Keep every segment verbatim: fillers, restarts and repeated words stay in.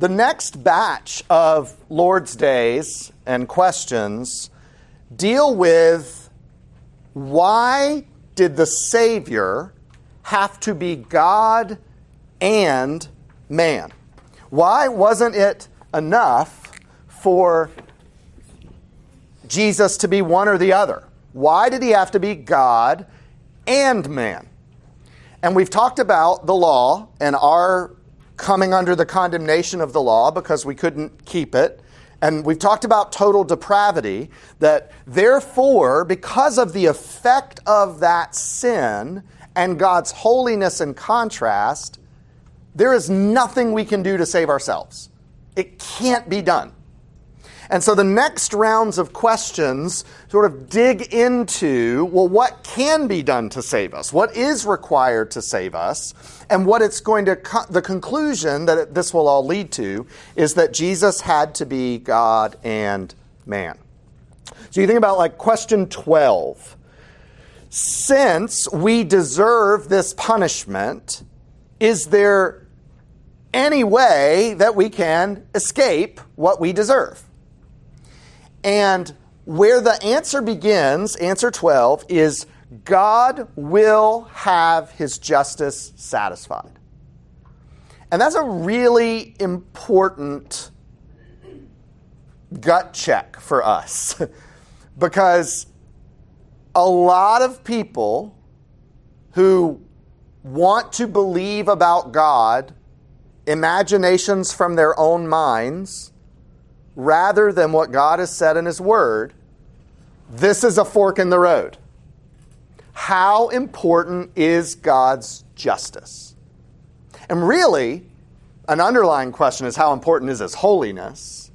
The next batch of Lord's Days and questions deal with why did the Savior have to be God and man? Why wasn't it enough for Jesus to be one or the other? Why did he have to be God and man? And we've talked about the law and our coming under the condemnation of the law because we couldn't keep it. And we've talked about total depravity, that therefore, because of the effect of that sin and God's holiness and contrast, there is nothing we can do to save ourselves. It can't be done. And so the next rounds of questions sort of dig into, well, what can be done to save us? What is required to save us? And what it's going to, co- the conclusion that it, this will all lead to is that Jesus had to be God and man. So you think about like question twelve. Since we deserve this punishment, is there any way that we can escape what we deserve? And where the answer begins, answer twelve, is God will have his justice satisfied. And that's a really important gut check for us because a lot of people who want to believe about God imaginations from their own minds rather than what God has said in his word, this is a fork in the road. How important is God's justice? And really, an underlying question is how important is his holiness?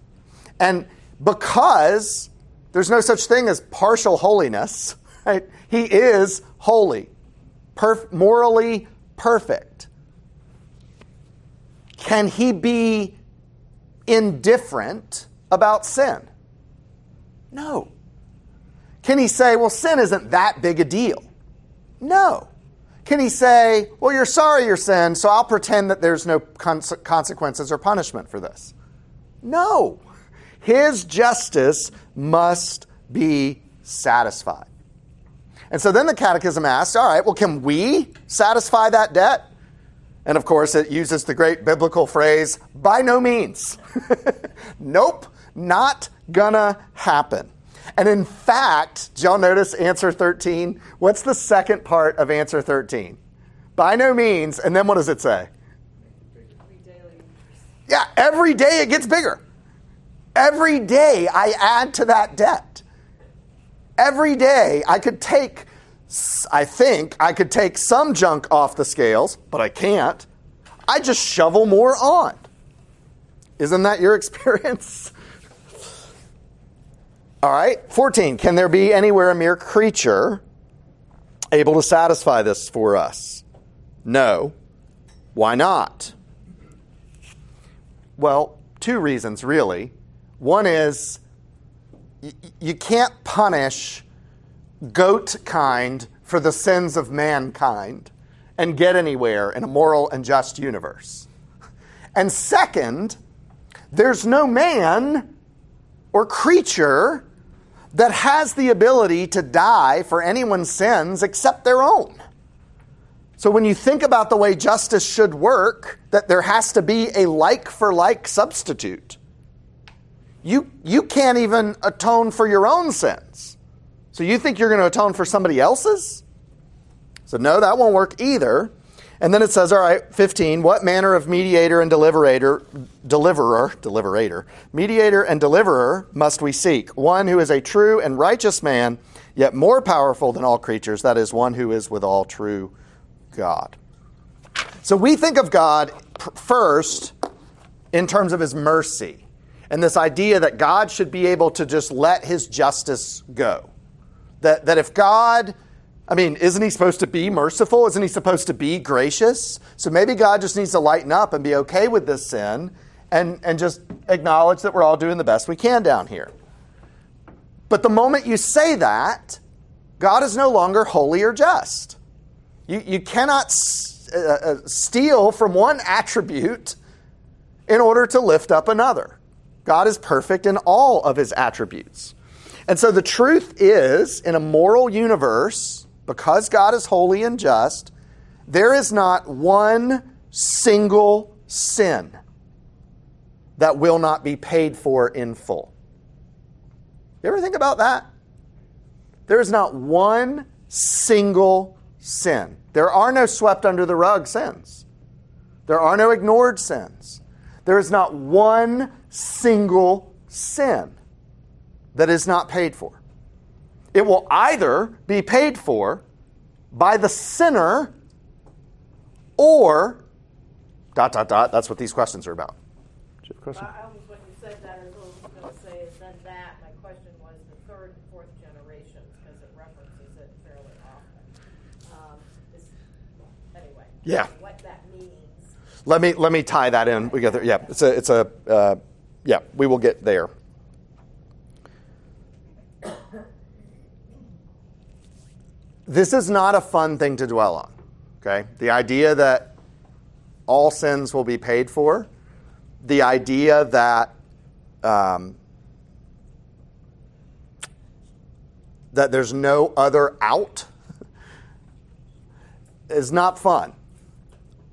And because there's no such thing as partial holiness, right? He is holy, perf- morally perfect. Can he be indifferent about sin? No. Can he say, well, sin isn't that big a deal? No. Can he say, well, you're sorry your sin, so I'll pretend that there's no cons- consequences or punishment for this? No. His justice must be satisfied. And so then the catechism asks, all right, well, can we satisfy that debt? And of course, it uses the great biblical phrase, by no means. Nope, not gonna happen. And in fact, y'all notice answer thirteen? What's the second part of answer thirteen? By no means, and then what does it say? Every daily. Yeah, every day it gets bigger. Every day I add to that debt. Every day I could take... I think I could take some junk off the scales, but I can't. I just shovel more on. Isn't that your experience? All right, fourteen. Can there be anywhere a mere creature able to satisfy this for us? No. Why not? Well, two reasons, really. One is y- you can't punish goat kind for the sins of mankind and get anywhere in a moral and just universe. And second, there's no man or creature that has the ability to die for anyone's sins except their own. So when you think about the way justice should work, that there has to be a like-for-like substitute. You, you can't even atone for your own sins. So you think you're going to atone for somebody else's? So no, that won't work either. And then it says, all right, fifteen, what manner of mediator and deliberator, deliverer, deliberator, mediator and deliverer must we seek? One who is a true and righteous man, yet more powerful than all creatures. That is one who is withal true God. So we think of God first in terms of his mercy and this idea that God should be able to just let his justice go. That that if God, I mean, isn't he supposed to be merciful? Isn't he supposed to be gracious? So maybe God just needs to lighten up and be okay with this sin and, and just acknowledge that we're all doing the best we can down here. But the moment you say that, God is no longer holy or just. You, you cannot s- uh, uh, steal from one attribute in order to lift up another. God is perfect in all of his attributes. And so the truth is, in a moral universe, because God is holy and just, there is not one single sin that will not be paid for in full. You ever think about that? There is not one single sin. There are no swept under the rug sins. There are no ignored sins. There is not one single sin that is not paid for. It will either be paid for by the sinner or dot, dot, dot. That's what these questions are about. Do you have a question? I was, when you said that, I was going to say, is then that, my question was the third and fourth generations, because it references it fairly often. Um, is, anyway, yeah. What that means. Let me, let me tie that in. We got there. Yeah, it's a, it's a uh, yeah, we will get there. This is not a fun thing to dwell on, okay? The idea that all sins will be paid for, the idea that um, that there's no other out is not fun.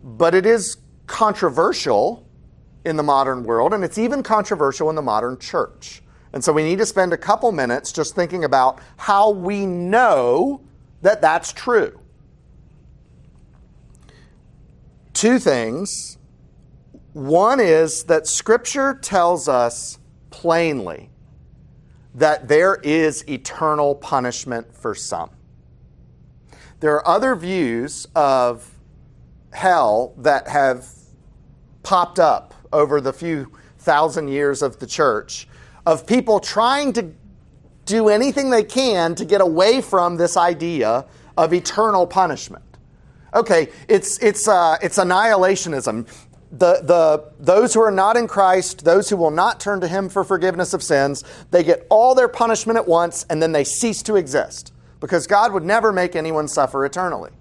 But it is controversial in the modern world, and it's even controversial in the modern church. And so we need to spend a couple minutes just thinking about how we know that that's true. Two things. One is that Scripture tells us plainly that there is eternal punishment for some. There are other views of hell that have popped up over the few thousand years of the church of people trying to do anything they can to get away from this idea of eternal punishment. Okay, it's it's uh, it's annihilationism. The the those who are not in Christ, those who will not turn to Him for forgiveness of sins, they get all their punishment at once, and then they cease to exist because God would never make anyone suffer eternally.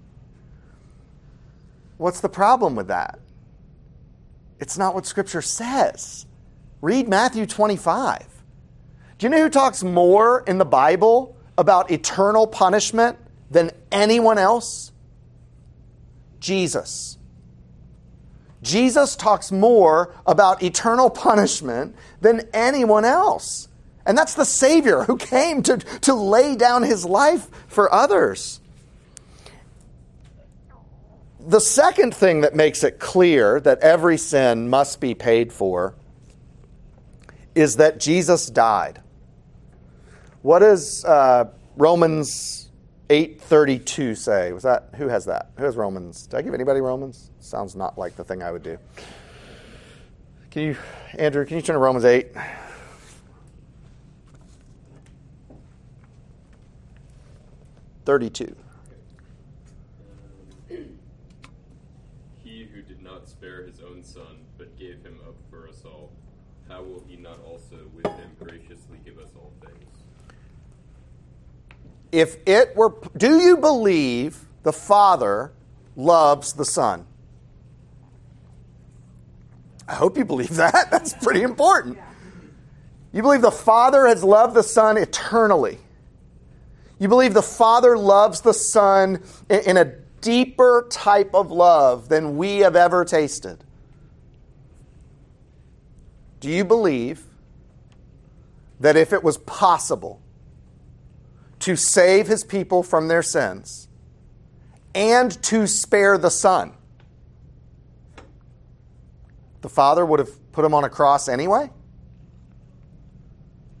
What's the problem with that? It's not what Scripture says. Read Matthew twenty-five. Do you know who talks more in the Bible about eternal punishment than anyone else? Jesus. Jesus talks more about eternal punishment than anyone else. And that's the Savior who came to, to lay down his life for others. The second thing that makes it clear that every sin must be paid for is that Jesus died. What does uh, Romans eight thirty-two say? Was that who has that? Who has Romans? Did I give anybody Romans? Sounds not like the thing I would do. Can you, Andrew? Can you turn to Romans eight? thirty-two. He who did not spare his own son, but gave him up for us all, how will he not also with him graciously give us all things? If it were, do you believe the Father loves the Son? I hope you believe that. That's pretty important. You believe the Father has loved the Son eternally. You believe the Father loves the Son in a deeper type of love than we have ever tasted. Do you believe that if it was possible to save his people from their sins, and to spare the Son, the Father would have put him on a cross anyway?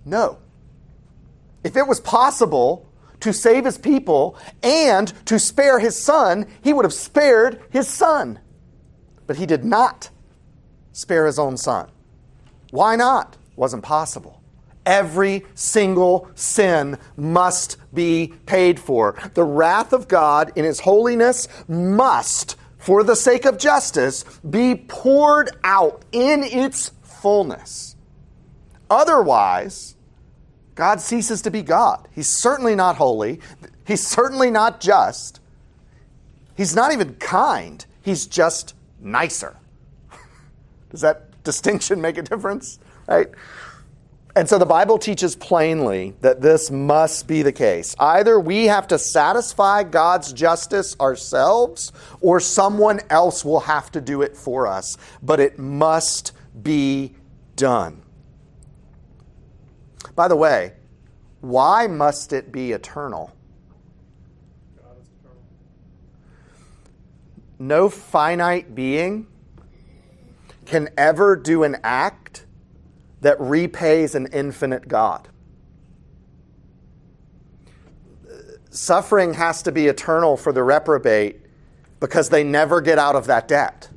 No. If it was possible to save his people and to spare his Son, he would have spared his Son. But he did not spare his own Son. Why not? Wasn't possible. Every single sin must be paid for. The wrath of God in his holiness must, for the sake of justice, be poured out in its fullness. Otherwise, God ceases to be God. He's certainly not holy. He's certainly not just. He's not even kind. He's just nicer. Does that distinction make a difference, right? And so the Bible teaches plainly that this must be the case. Either we have to satisfy God's justice ourselves, or someone else will have to do it for us. But it must be done. By the way, why must it be eternal? God is eternal. No finite being can ever do an act that repays an infinite God. Suffering has to be eternal for the reprobate because they never get out of that debt.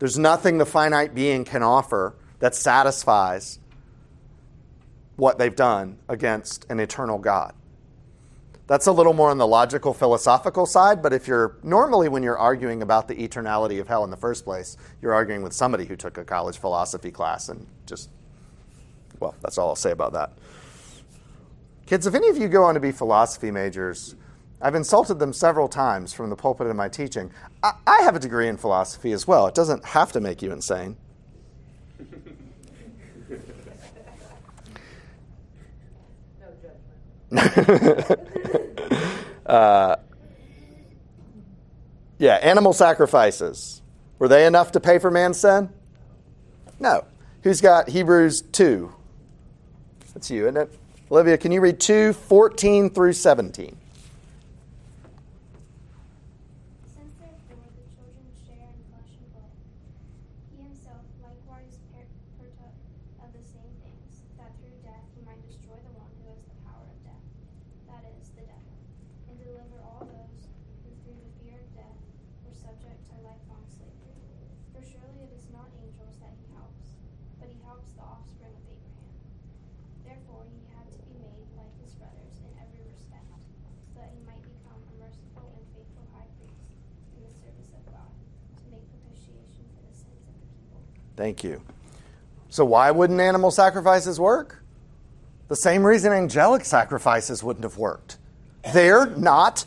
There's nothing the finite being can offer that satisfies what they've done against an eternal God. That's a little more on the logical, philosophical side, but if you're normally when you're arguing about the eternality of hell in the first place, you're arguing with somebody who took a college philosophy class and just, well, that's all I'll say about that. Kids, if any of you go on to be philosophy majors, I've insulted them several times from the pulpit in my teaching. I, I have a degree in philosophy as well. It doesn't have to make you insane. uh, yeah, animal sacrifices. Were they enough to pay for man's sin? No. Who's got Hebrews two? That's you, isn't it? Olivia, can you read two, fourteen through seventeen? Since therefore the children share in flesh and blood, he himself likewise partook of the same things, that through death he might destroy the one who has the power of death, that is, the devil, and deliver all those who through the fear of death were subject to lifelong slavery. For surely it is not angels that he helps, but he helps the offspring of Abraham. Therefore he had to be made like his brothers in every respect, so that he might become a merciful and faithful high priest in the service of God, to make propitiation for the sins of the people. Thank you. So why wouldn't animal sacrifices work? The same reason angelic sacrifices wouldn't have worked. They're not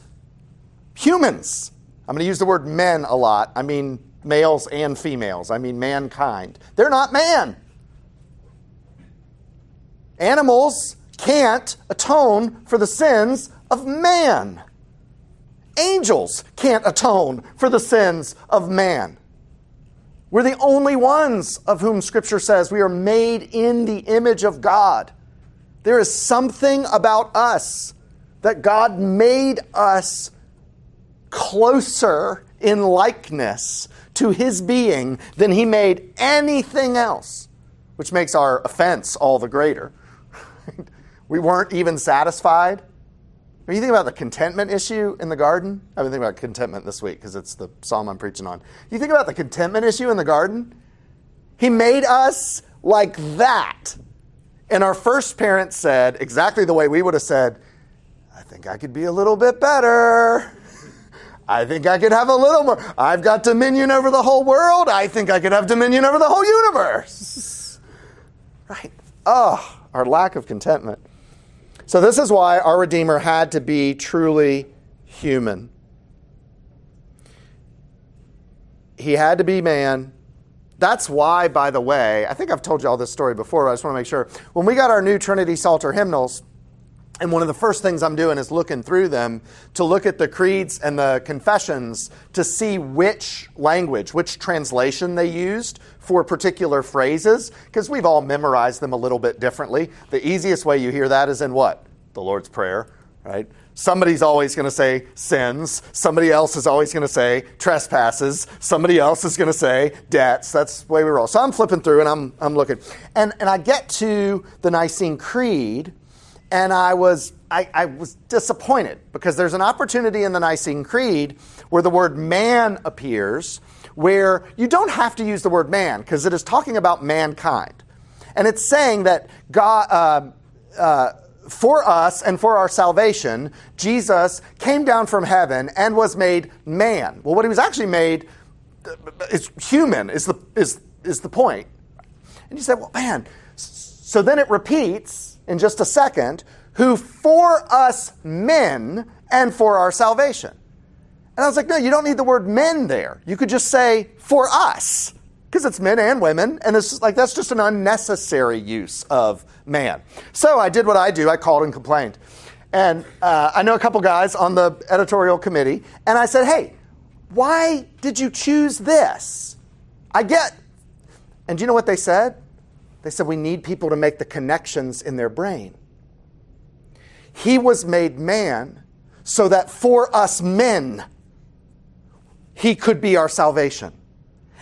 humans. I'm going to use the word men a lot. I mean males and females. I mean mankind. They're not man. Animals can't atone for the sins of man. Angels can't atone for the sins of man. We're the only ones of whom Scripture says we are made in the image of God. There is something about us that God made us closer in likeness to his being than he made anything else, which makes our offense all the greater. We weren't even satisfied. When you think about the contentment issue in the garden, I've been thinking about contentment this week because it's the psalm I'm preaching on. You think about the contentment issue in the garden, he made us like that. And our first parent said, exactly the way we would have said, I think I could be a little bit better. I think I could have a little more. I've got dominion over the whole world. I think I could have dominion over the whole universe. Right? Oh, our lack of contentment. So this is why our Redeemer had to be truly human. He had to be man. That's why, by the way, I think I've told you all this story before, but I just want to make sure. When we got our new Trinity Psalter hymnals, and one of the first things I'm doing is looking through them to look at the creeds and the confessions to see which language, which translation they used for particular phrases, because we've all memorized them a little bit differently. The easiest way you hear that is in what? The Lord's Prayer, right? Somebody's always going to say sins. Somebody else is always going to say trespasses. Somebody else is going to say debts. That's the way we roll. So I'm flipping through and I'm I'm looking. And and I get to the Nicene Creed, and I was I, I was disappointed because there's an opportunity in the Nicene Creed where the word man appears, where you don't have to use the word man because it is talking about mankind. And it's saying that God... Uh, uh, For us and for our salvation, Jesus came down from heaven and was made man. Well, what he was actually made is human, is the, is, is the point. And you say, well, man, so then it repeats in just a second, who for us men and for our salvation. And I was like, no, you don't need the word men there. You could just say for us. because it's men and women, and it's just like that's just an unnecessary use of man. So I did what I do. I called and complained. And uh, I know a couple guys on the editorial committee, and I said, hey, why did you choose this? I get, and do you know what they said? They said, we need people to make the connections in their brain. He was made man so that for us men, he could be our salvation.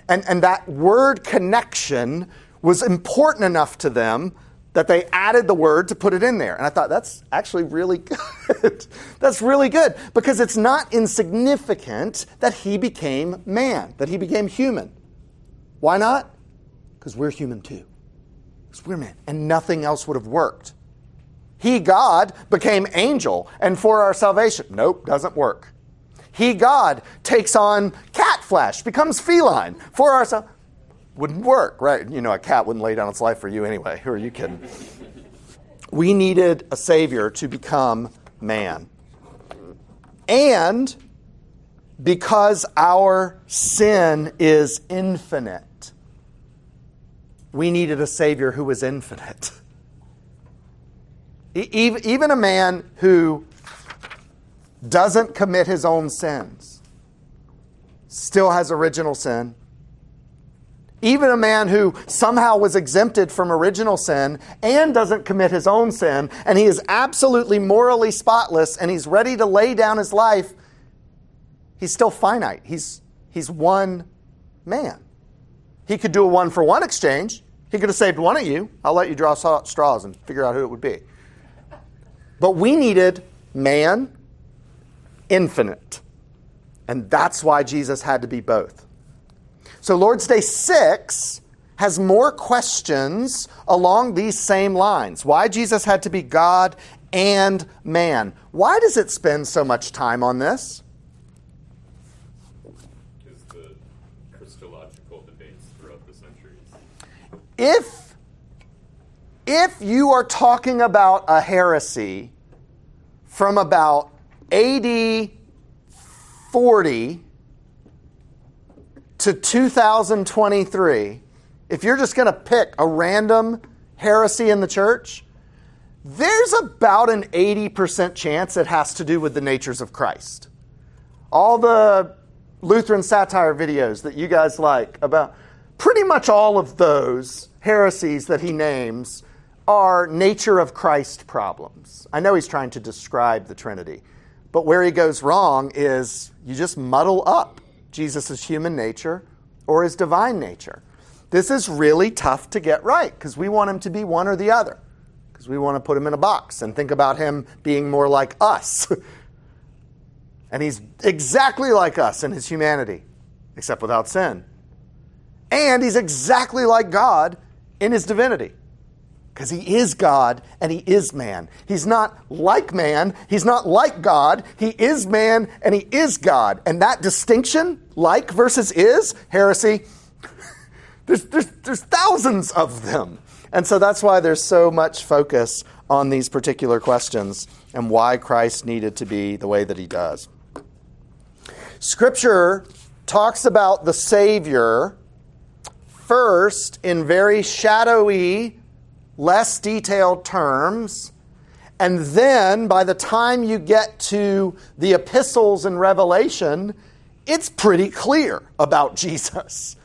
And, and that word connection was important enough to them that they added the word to put it in there. And I thought, that's actually really good. That's really good, because it's not insignificant that he became man, that he became human. Why not? Because we're human too. Because we're men. And nothing else would have worked. He, God, became angel and for our salvation. Nope, doesn't work. He, God, takes on cat flesh, becomes feline for our salvation. Wouldn't work, right? You know, a cat wouldn't lay down its life for you anyway. Who are you kidding? We needed a savior to become man. And because our sin is infinite, we needed a savior who was infinite. Even a man who doesn't commit his own sins still has original sin. Even a man who somehow was exempted from original sin and doesn't commit his own sin, and he is absolutely morally spotless, and he's ready to lay down his life, he's still finite. He's, he's one man. He could do a one-for-one exchange. He could have saved one of you. I'll let you draw straws and figure out who it would be. But we needed man, infinite. And that's why Jesus had to be both. So Lord's Day six has more questions along these same lines. Why Jesus had to be God and man. Why does it spend so much time on this? Is the Christological debates throughout the centuries. If If you are talking about a heresy from about A D forty to two thousand twenty-three, if you're just going to pick a random heresy in the church, there's about an eighty percent chance it has to do with the natures of Christ. All the Lutheran satire videos that you guys like, about pretty much all of those heresies that he names are nature of Christ problems. I know he's trying to describe the Trinity, but where he goes wrong is you just muddle up Jesus' human nature or his divine nature. This is really tough to get right because we want him to be one or the other, because we want to put him in a box and think about him being more like us. And he's exactly like us in his humanity, except without sin. And he's exactly like God in his divinity, because he is God and he is man. He's not like man. He's not like God. He is man and he is God. And that distinction, like versus is, heresy, there's, there's, there's thousands of them. And so that's why there's so much focus on these particular questions and why Christ needed to be the way that he does. Scripture talks about the Savior first in very shadowy, less detailed terms, and then by the time you get to the epistles and Revelation, it's pretty clear about Jesus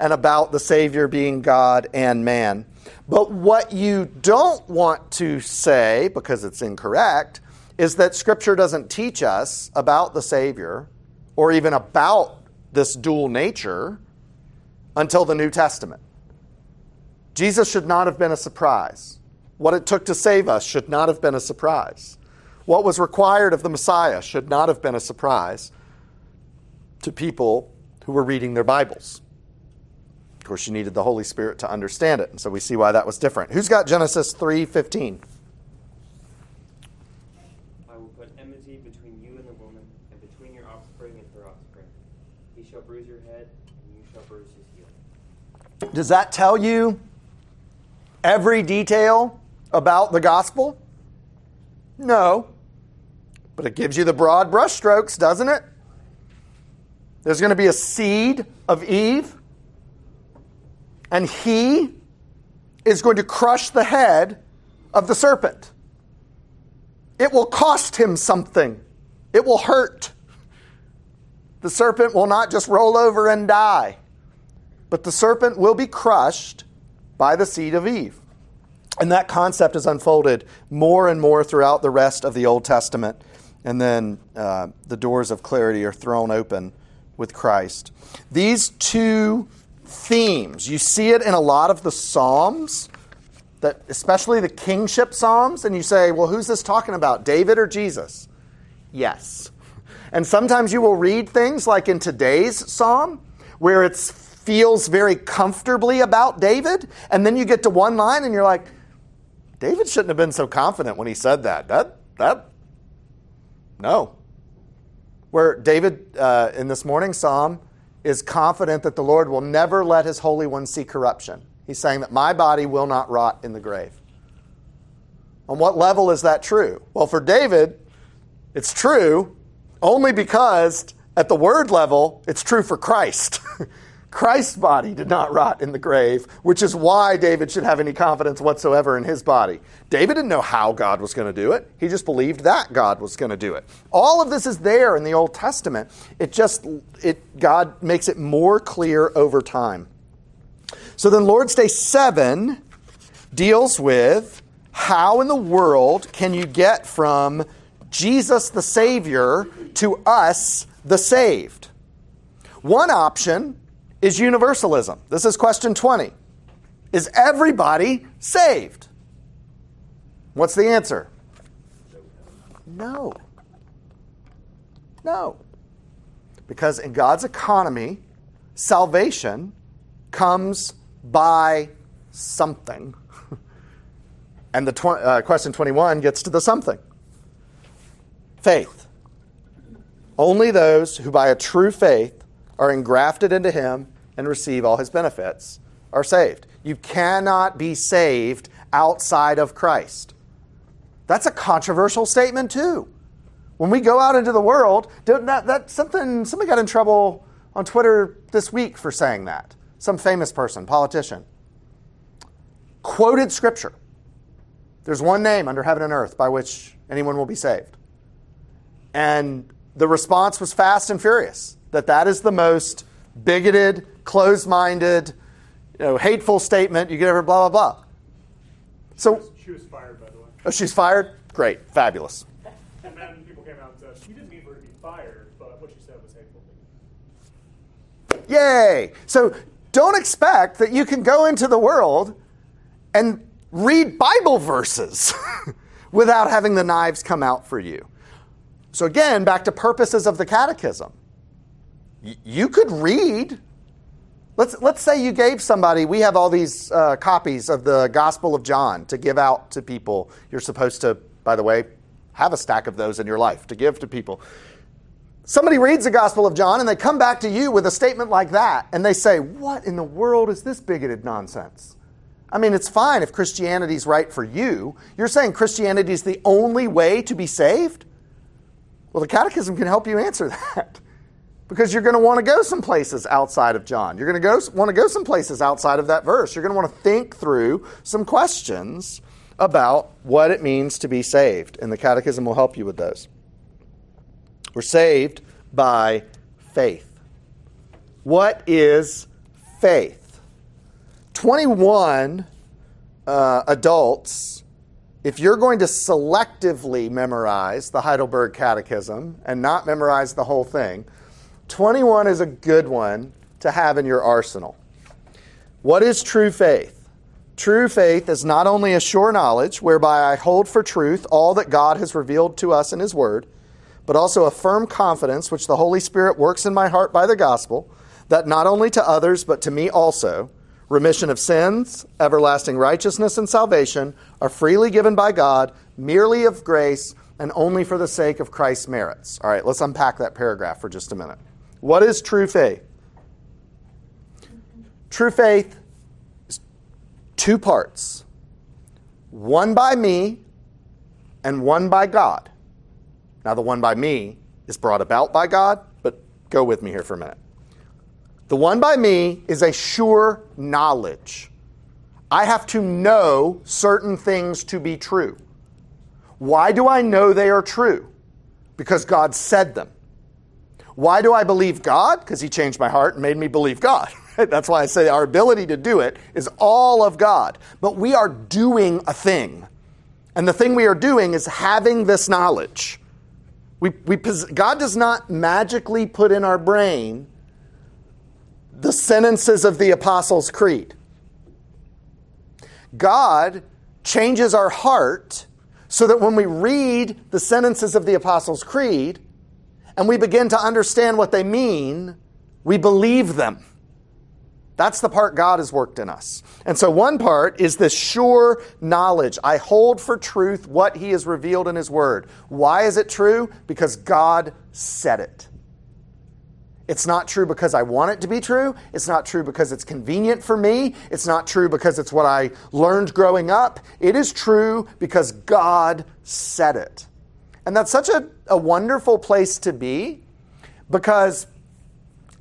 and about the Savior being God and man. But what you don't want to say, because it's incorrect, is that Scripture doesn't teach us about the Savior or even about this dual nature until the New Testament. Jesus should not have been a surprise. What it took to save us should not have been a surprise. What was required of the Messiah should not have been a surprise to people who were reading their Bibles. Of course, you needed the Holy Spirit to understand it, and so we see why that was different. Who's got Genesis three fifteen? I will put enmity between you and the woman, and between your offspring and her offspring. He shall bruise your head, and you shall bruise his heel. Does that tell you every detail about the gospel? No. But it gives you the broad brushstrokes, doesn't it? There's going to be a seed of Eve. and he is going to crush the head of the serpent. It will cost him something. It will hurt. The serpent will not just roll over and die, but the serpent will be crushed by the seed of Eve. And that concept is unfolded more and more throughout the rest of the Old Testament. And then uh, the doors of clarity are thrown open with Christ. These two themes, you see it in a lot of the Psalms, that especially the kingship Psalms, and you say, well, who's this talking about, David or Jesus? Yes. And sometimes you will read things like in today's Psalm, where it feels very comfortably about David, and then you get to one line and you're like, David shouldn't have been so confident when he said that. That, that, no. Where David, uh, in this morning's Psalm, is confident that the Lord will never let his Holy One see corruption. He's saying that my body will not rot in the grave. On what level is that true? Well, for David, it's true only because at the word level, it's true for Christ. Christ's body did not rot in the grave, which is why David should have any confidence whatsoever in his body. David didn't know how God was going to do it. He just believed that God was going to do it. All of this is there in the Old Testament. It just, it God makes it more clear over time. So then Lord's Day seven deals with how in the world can you get from Jesus the Savior to us the saved? One option is universalism. This is question twenty. Is everybody saved? What's the answer? No. No. Because in God's economy, salvation comes by something. And the tw- uh, question twenty-one gets to the something. Faith. Only those who by a true faith are engrafted into him and receive all his benefits are saved. You cannot be saved outside of Christ. That's a controversial statement too. When we go out into the world, that, that something somebody got in trouble on Twitter this week for saying that. Some famous person, politician. Quoted scripture. There's one name under heaven and earth by which anyone will be saved. And the response was fast and furious. That that is the most bigoted, closed-minded, you know, hateful statement you could ever blah, blah, blah. So, she was fired, by the way. Oh, she's fired? Great. Fabulous. And then people came out and said, you didn't mean for her to be fired, but what she said was hateful. Yay! So don't expect that you can go into the world and read Bible verses without having the knives come out for you. So again, back to purposes of the catechism. You could read. Let's let's say you gave somebody, we have all these uh, copies of the Gospel of John to give out to people. You're supposed to, by the way, have a stack of those in your life to give to people. Somebody reads the Gospel of John and they come back to you with a statement like that and they say, what in the world is this bigoted nonsense? I mean, it's fine if Christianity's right for you. You're saying Christianity's the only way to be saved? Well, the Catechism can help you answer that. Because you're going to want to go some places outside of John. You're going to go, want to go some places outside of that verse. You're going to want to think through some questions about what it means to be saved. And the Catechism will help you with those. We're saved by faith. What is faith? twenty-one uh, adults, if you're going to selectively memorize the Heidelberg Catechism and not memorize the whole thing, twenty-one is a good one to have in your arsenal. What is true faith? True faith is not only a sure knowledge whereby I hold for truth all that God has revealed to us in his word, but also a firm confidence which the Holy Spirit works in my heart by the gospel, that not only to others but to me also, remission of sins, everlasting righteousness, and salvation are freely given by God, merely of grace, and only for the sake of Christ's merits. All right, let's unpack that paragraph for just a minute. What is true faith? True faith is two parts. One by me and one by God. Now the one by me is brought about by God, but go with me here for a minute. The one by me is a sure knowledge. I have to know certain things to be true. Why do I know they are true? Because God said them. Why do I believe God? Because he changed my heart and made me believe God. That's why I say our ability to do it is all of God. But we are doing a thing. And the thing we are doing is having this knowledge. We, we, God does not magically put in our brain the sentences of the Apostles' Creed. God changes our heart so that when we read the sentences of the Apostles' Creed and we begin to understand what they mean, we believe them. That's the part God has worked in us. And so one part is this sure knowledge. I hold for truth what he has revealed in his word. Why is it true? Because God said it. It's not true because I want it to be true. It's not true because it's convenient for me. It's not true because it's what I learned growing up. It is true because God said it. And that's such a, a wonderful place to be, because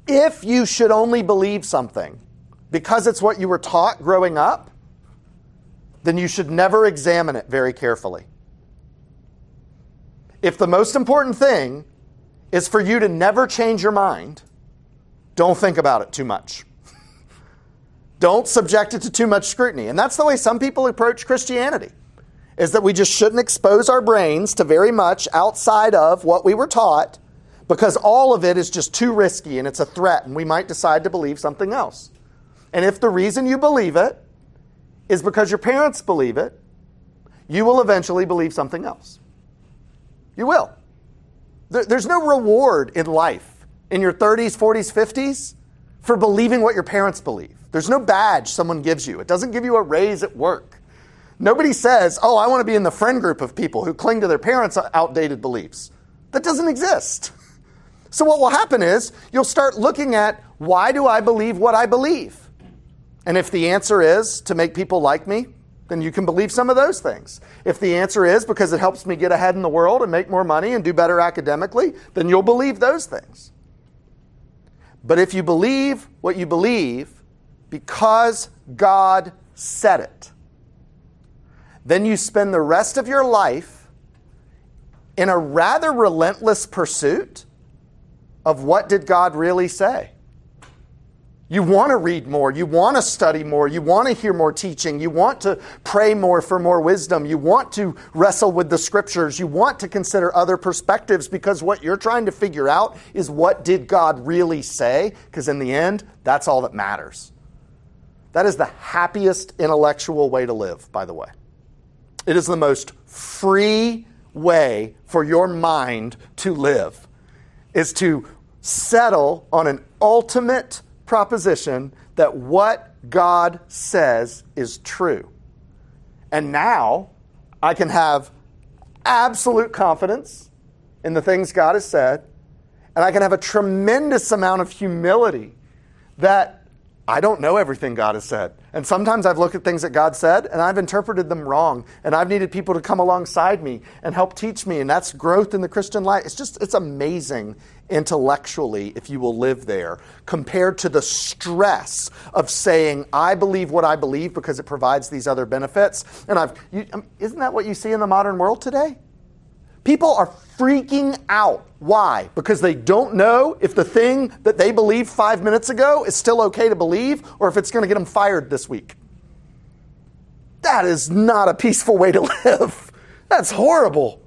if you should only believe something because it's what you were taught growing up, then you should never examine it very carefully. If the most important thing is for you to never change your mind, don't think about it too much. Don't subject it to too much scrutiny. And that's the way some people approach Christianity, is that we just shouldn't expose our brains to very much outside of what we were taught, because all of it is just too risky and it's a threat and we might decide to believe something else. And if the reason you believe it is because your parents believe it, you will eventually believe something else. You will. There's no reward in life in your thirties, forties, fifties for believing what your parents believe. There's no badge someone gives you. It doesn't give you a raise at work. Nobody says, oh, I want to be in the friend group of people who cling to their parents' outdated beliefs. That doesn't exist. So what will happen is you'll start looking at, why do I believe what I believe? And if the answer is to make people like me, then you can believe some of those things. If the answer is because it helps me get ahead in the world and make more money and do better academically, then you'll believe those things. But if you believe what you believe because God said it, then you spend the rest of your life in a rather relentless pursuit of what did God really say. You want to read more. You want to study more. You want to hear more teaching. You want to pray more for more wisdom. You want to wrestle with the scriptures. You want to consider other perspectives, because what you're trying to figure out is, what did God really say? Because in the end, that's all that matters. That is the happiest intellectual way to live, by the way. It is the most free way for your mind to live, is to settle on an ultimate proposition that what God says is true. And now I can have absolute confidence in the things God has said, and I can have a tremendous amount of humility that I don't know everything God has said. And sometimes I've looked at things that God said and I've interpreted them wrong, and I've needed people to come alongside me and help teach me, and that's growth in the Christian life. It's just, it's amazing intellectually, if you will live there, compared to the stress of saying, I believe what I believe because it provides these other benefits. And I've, you, isn't that what you see in the modern world today? People are freaking out. Why? Because they don't know if the thing that they believed five minutes ago is still okay to believe, or if it's going to get them fired this week. That is not a peaceful way to live. That's horrible.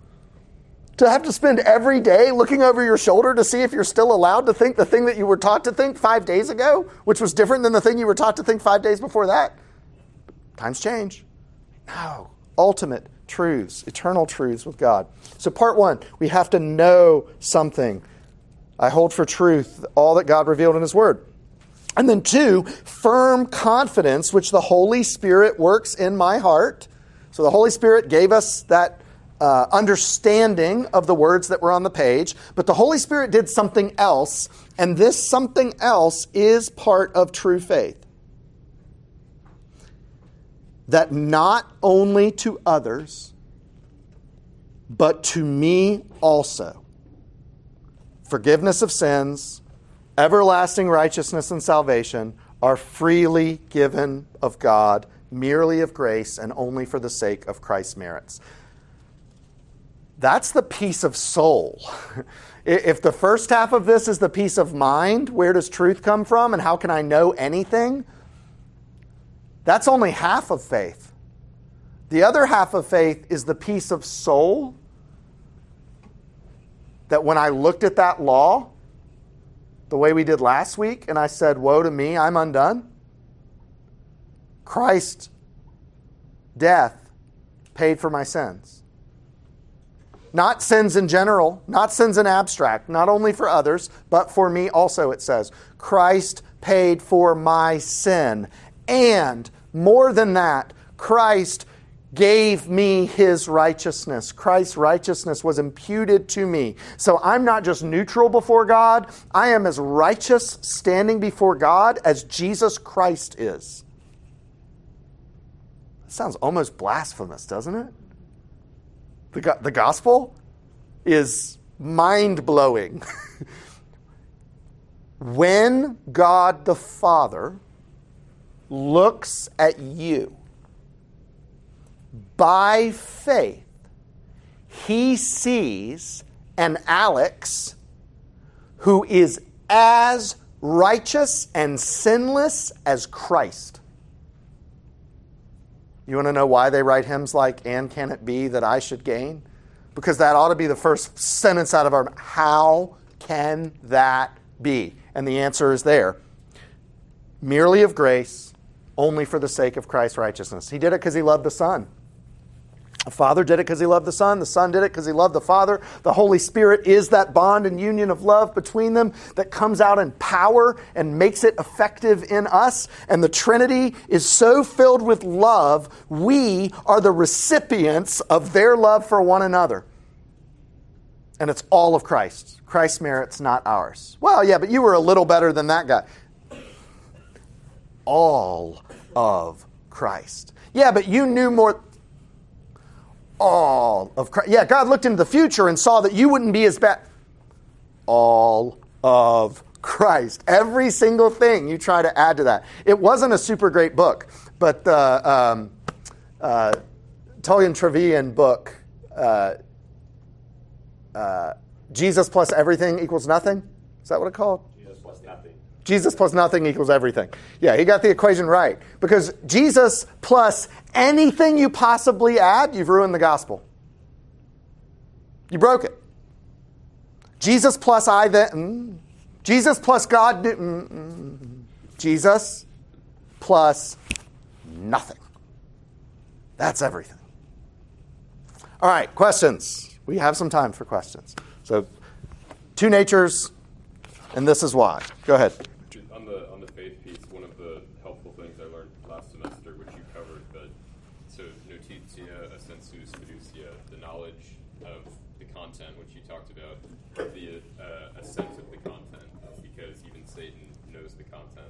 To have to spend every day looking over your shoulder to see if you're still allowed to think the thing that you were taught to think five days ago, which was different than the thing you were taught to think five days before that. Times change. No. Ultimate truths, eternal truths with God. So part one, we have to know something. I hold for truth all that God revealed in his word. And then two, firm confidence, which the Holy Spirit works in my heart. So the Holy Spirit gave us that uh, understanding of the words that were on the page, but the Holy Spirit did something else, and this something else is part of true faith. That not only to others, but to me also, forgiveness of sins Everlasting righteousness and salvation are freely given of God, merely of grace, and only for the sake of Christ's merits. That's the peace of soul. If the first half of this is the peace of mind, where does truth come from and how can I know anything? That's only half of faith. The other half of faith is the peace of soul. That when I looked at that law, the way we did last week, and I said, woe to me, I'm undone. Christ's death paid for my sins. Not sins in general, not sins in abstract, not only for others, but for me also, it says. Christ paid for my sin. And more than that, Christ gave me his righteousness. Christ's righteousness was imputed to me. So I'm not just neutral before God. I am as righteous standing before God as Jesus Christ is. That sounds almost blasphemous, doesn't it? The, go- the gospel is mind-blowing. When God the Father looks at you, by faith, he sees an Alex who is as righteous and sinless as Christ. You want to know why they write hymns like, and can it be that I should gain? Because that ought to be the first sentence out of our mouth. How can that be? And the answer is there. Merely of grace, only for the sake of Christ's righteousness. He did it because he loved the Son. The Father did it because he loved the Son. The Son did it because he loved the Father. The Holy Spirit is that bond and union of love between them that comes out in power and makes it effective in us. And the Trinity is so filled with love, we are the recipients of their love for one another. And it's all of Christ. Christ's merits, not ours. Well, yeah, but you were a little better than that guy. All of Christ. Yeah, but you knew more... All of Christ. Yeah, God looked into the future and saw that you wouldn't be as bad. All of Christ. Every single thing you try to add to that. It wasn't a super great book, but the um, uh, Tolkien Trevian book, uh, uh, Jesus Plus Everything Equals Nothing. Is that what it's called? Jesus Plus Nothing. Jesus plus nothing equals everything. Yeah, he got the equation right. Because Jesus plus anything you possibly add, you've ruined the gospel. You broke it. Jesus plus I then. Mm, Jesus plus God. Mm, mm, mm, Jesus plus nothing. That's everything. All right, questions. We have some time for questions. So, two natures, and this is why. Go ahead.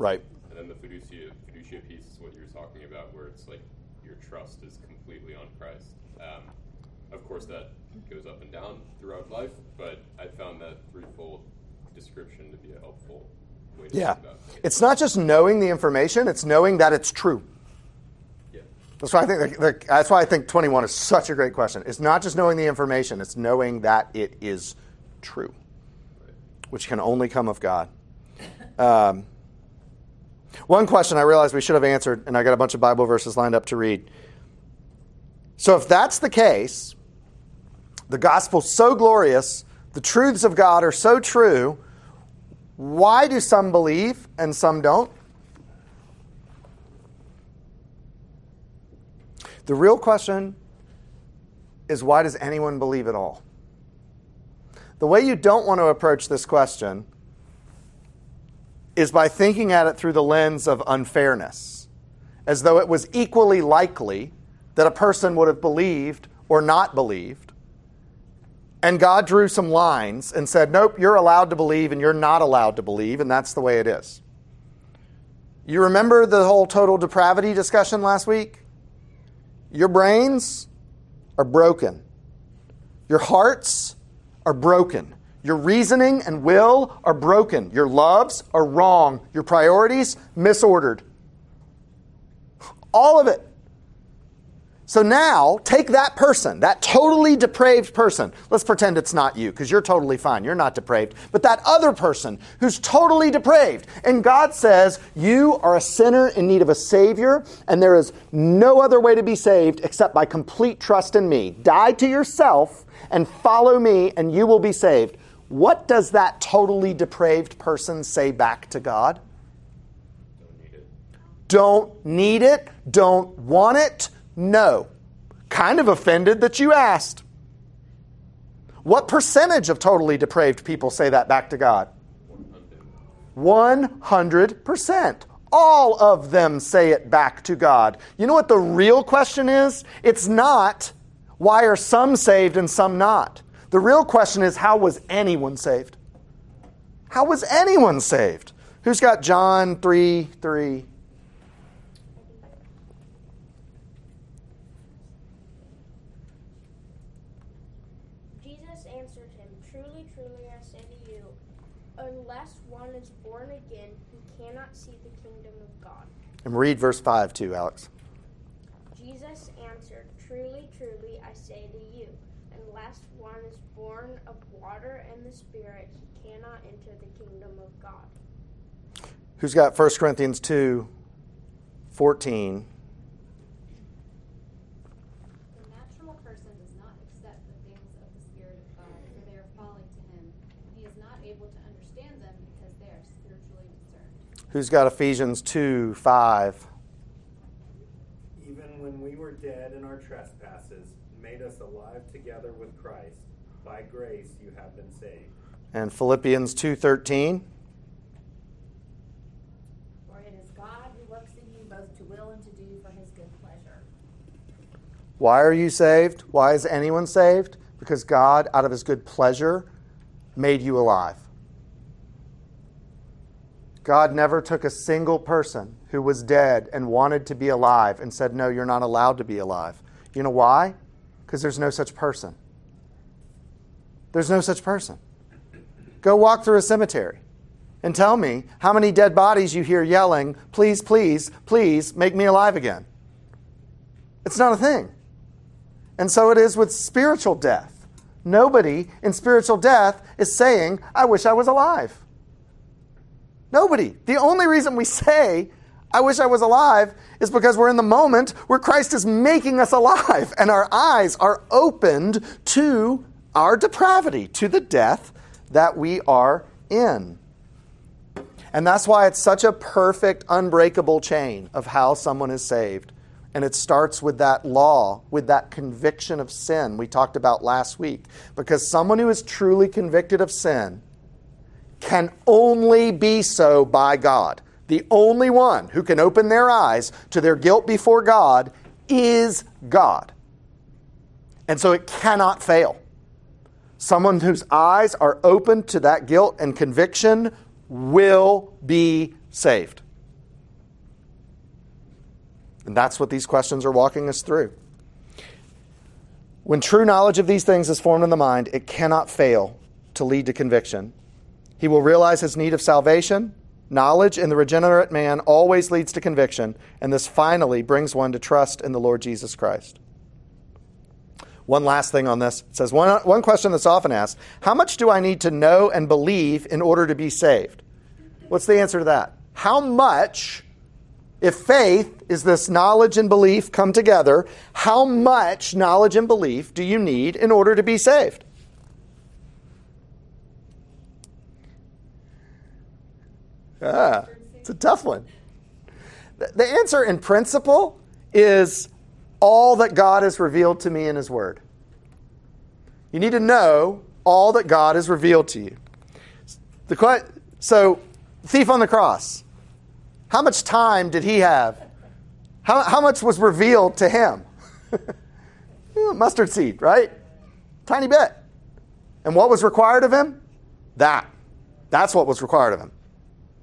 Right. And then the fiducia, fiducia piece is what you were talking about, where it's like your trust is completely on Christ. Um, of course, that goes up and down throughout life, but I found that threefold description to be a helpful way to yeah. think about it. It's not just knowing the information, it's knowing that it's true. Yeah. That's why I think like, that's why I think twenty-one is such a great question. It's not just knowing the information, it's knowing that it is true, right. Which can only come of God. Um One question I realized we should have answered, and I got a bunch of Bible verses lined up to read. So if that's the case, the gospel's so glorious, the truths of God are so true, why do some believe and some don't? The real question is, why does anyone believe at all? The way you don't want to approach this question is by thinking at it through the lens of unfairness, as though it was equally likely that a person would have believed or not believed, and God drew some lines and said, nope, you're allowed to believe and you're not allowed to believe, and that's the way it is. You remember the whole total depravity discussion last week? Your brains are broken. Your hearts are broken. Your reasoning and will are broken. Your loves are wrong. Your priorities misordered. All of it. So now, take that person, that totally depraved person. Let's pretend it's not you, because you're totally fine. You're not depraved. But that other person who's totally depraved. And God says, you are a sinner in need of a Savior, and there is no other way to be saved except by complete trust in me. Die to yourself and follow me, and you will be saved. What does that totally depraved person say back to God? Don't need it. Don't need it. Don't want it. No. Kind of offended that you asked. What percentage of totally depraved people say that back to God? one hundred percent. All of them say it back to God. You know what the real question is? It's not, why are some saved and some not? The real question is, how was anyone saved? How was anyone saved? Who's got John three three? And read verse five too, Alex. Jesus answered, Truly, truly, I say to you, unless one is born of water and the Spirit, he cannot enter the kingdom of God. Who's got First Corinthians two fourteen? The natural person does not accept the things of the Spirit of God, for they are falling to him. He is not able to understand them because they are spiritually discerned. Who's got Ephesians two five? Even when we were dead in our trespasses, made us alive together with Christ. By grace you have been saved. And Philippians two thirteen. For it is God who works in you both to will and to do for his good pleasure. Why are you saved? Why is anyone saved? Because God, out of his good pleasure, made you alive. God never took a single person who was dead and wanted to be alive and said, no, you're not allowed to be alive. You know why? Because there's no such person. There's no such person. Go walk through a cemetery and tell me how many dead bodies you hear yelling, please, please, please make me alive again. It's not a thing. And so it is with spiritual death. Nobody in spiritual death is saying, I wish I was alive. Nobody. The only reason we say, I wish I was alive, is because we're in the moment where Christ is making us alive and our eyes are opened to our depravity, to the death that we are in. And that's why it's such a perfect, unbreakable chain of how someone is saved. And it starts with that law, with that conviction of sin we talked about last week. Because someone who is truly convicted of sin can only be so by God. The only one who can open their eyes to their guilt before God is God. And so it cannot fail. Someone whose eyes are open to that guilt and conviction will be saved. And that's what these questions are walking us through. When true knowledge of these things is formed in the mind, it cannot fail to lead to conviction. He will realize his need of salvation. Knowledge in the regenerate man always leads to conviction, and this finally brings one to trust in the Lord Jesus Christ. One last thing on this. It says, one, one question that's often asked, how much do I need to know and believe in order to be saved? What's the answer to that? How much, if faith is this knowledge and belief come together, how much knowledge and belief do you need in order to be saved? Ah, it's a tough one. The answer in principle is all that God has revealed to me in his word. You need to know all that God has revealed to you. The, so, thief on the cross. How much time did he have? How, how much was revealed to him? Mustard seed, right? Tiny bit. And what was required of him? That. That's what was required of him.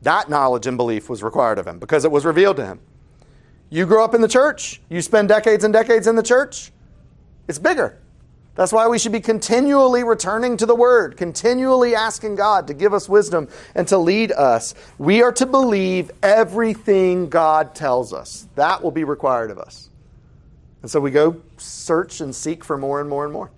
That knowledge and belief was required of him because it was revealed to him. You grow up in the church. You spend decades and decades in the church. It's bigger. That's why we should be continually returning to the Word, continually asking God to give us wisdom and to lead us. We are to believe everything God tells us. That will be required of us. And so we go search and seek for more and more and more.